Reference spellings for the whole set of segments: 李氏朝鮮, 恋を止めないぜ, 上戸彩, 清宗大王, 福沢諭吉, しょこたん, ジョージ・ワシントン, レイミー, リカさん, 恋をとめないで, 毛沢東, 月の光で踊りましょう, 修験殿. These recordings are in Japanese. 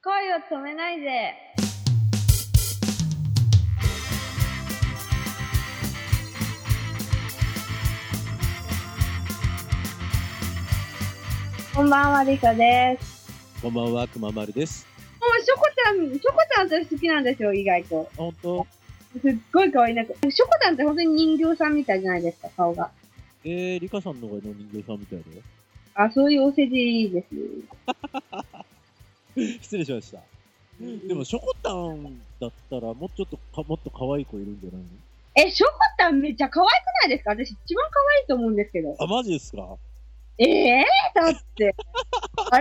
恋を止めないぜ。こんばんは、りさです。こんばんは、くままるです。しょこたん私好きなんですよ、意外と。ほんと？すっごい可愛い。なんかしょこたんって本当に人形さんみたいじゃないですか、顔が。りかさんの方の人形さんみたいだよ。あ、そういうお世辞です失礼しました、でもしょこたんだったらもっと可愛い子いるんじゃないの？しょこたんめっちゃ可愛くないですか？私一番可愛いと思うんですけど。あ、マジですか？だってあれほどしょこ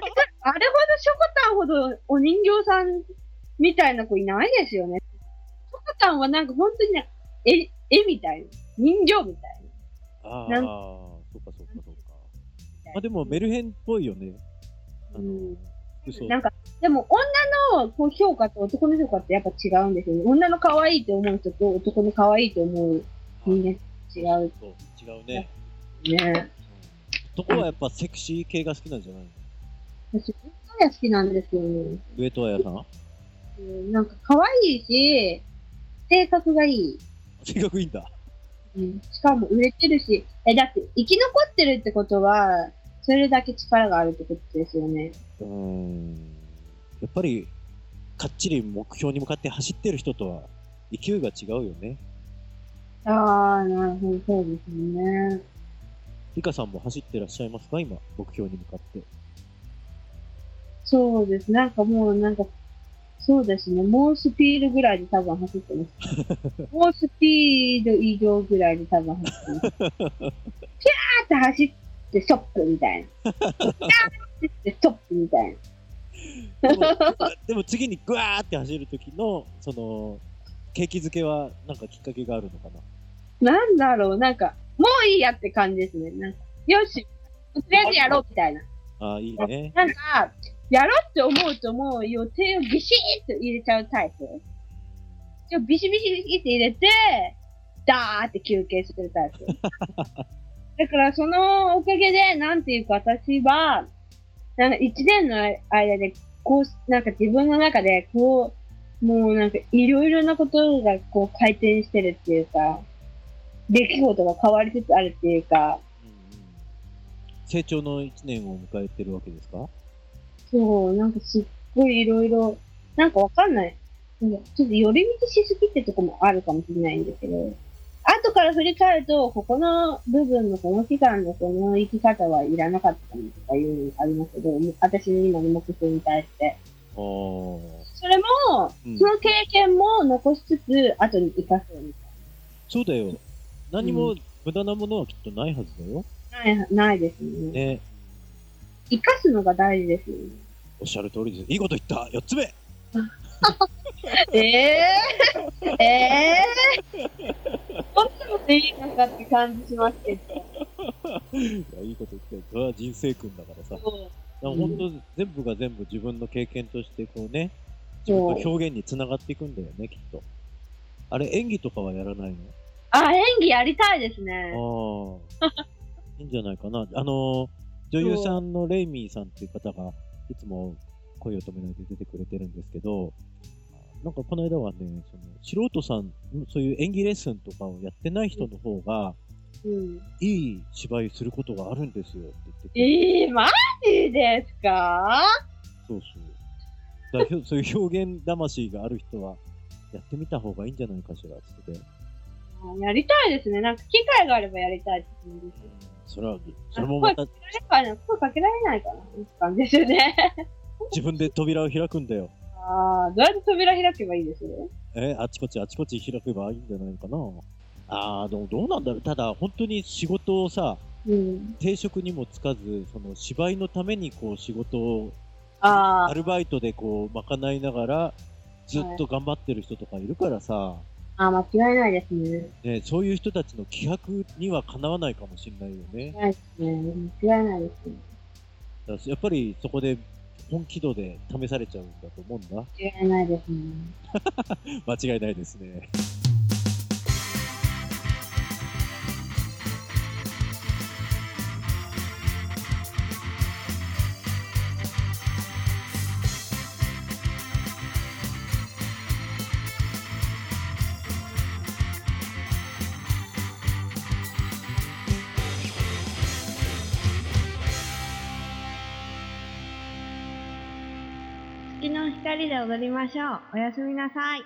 たんほどお人形さんみたいな子いないですよね。しょこたんはなんか本当にね、絵みたいな、人形みたいな。ああ、そうか。まあでもメルヘンっぽいよね。なんかでも女のこう評価と男の評価ってやっぱ違うんですよね。女の可愛いと思う人と男の可愛いと思う人間、違うね。ね。男はやっぱセクシー系が好きなんじゃないの？私、上戸彩好きなんですよね。上戸彩さん？なんか可愛いし、性格がいい。性格いいんだ。しかも売れてるし、だって生き残ってるってことはそれだけ力があるってことですよね。やっぱりかっちり目標に向かって走ってる人とは勢いが違うよね。ああ、なるほど、そうですね。リカさんも走ってらっしゃいますか、今目標に向かって？そうです。そうですね、猛スピードぐらいで多分走ってます。猛スピード以上ぐらいで多分走ってます。ピャーって走ってストップみたいな。ピャーって走ってストップみたいな。でも次にグワーって走る時のその景気づけはなんかきっかけがあるのかな。なんだろう、なんかもういいやって感じですね。なんかよし、とりあえずやろうみたいな。あ、いいね。なんか。やろうって思うともう予定をビシッと入れちゃうタイプ。ビシッと入れて、ダーって休憩するタイプ。だからそのおかげで、なんていうか私は、なんか一年の間で、こう、なんか自分の中で、こう、もうなんかいろいろなことがこう回転してるっていうか、出来事が変わりつつあるっていうか。成長の一年を迎えてるわけですか？そう、なんかすっごいいろいろ、なんかわかんない。ちょっと寄り道しすぎってとこもあるかもしれないんですけど、後から振り返ると、ここの部分のこの期間のこの生き方はいらなかったとかいうのがありますけど、私の今の目標に対して。それも、その経験も残しつつ、後に生かそうみたいな。そうだよ。何も無駄なものはきっとないはずだよ。ないですね。ね、生かすのが大事ですよね。おっしゃる通りです。いいこと言った。4つ目どっちもでいいのかって感じしますけどいいこと言った。それは人生訓だからさ。本当全部が全部自分の経験としてこうね、自分の表現につながっていくんだよね、きっと。あれ、演技とかはやらないの？あ、演技やりたいですね。あいいんじゃないかな。女優さんのレイミーさんっていう方がいつも恋を止めないで出てくれてるんですけど、なんかこの間はね、その素人さん、そういう演技レッスンとかをやってない人の方が、いい芝居することがあるんですよって言ってて。マジですか？そう。だからそういう表現魂がある人はやってみた方がいいんじゃないかしらって。やりたいですね。なんか機会があればやりたいですね。それもまた声かけられないかなって感じですよね。自分で扉を開くんだよ。ああ、どうやって扉開けばいいですよ。あちこち開けばいいんじゃないかな。ああ、でもどうなんだろう。ただ本当に仕事をさ、定職にもつかず、その芝居のためにこう仕事をアルバイトでこう賄いながらずっと頑張ってる人とかいるからさ。あ、間違いないですね。そういう人たちの気迫にはかなわないかもしれないよね。間違いないですね。だからやっぱりそこで本気度で試されちゃうんだと思うんだ。間違いないですね。間違いないですね。月の光で踊りましょう。おやすみなさい。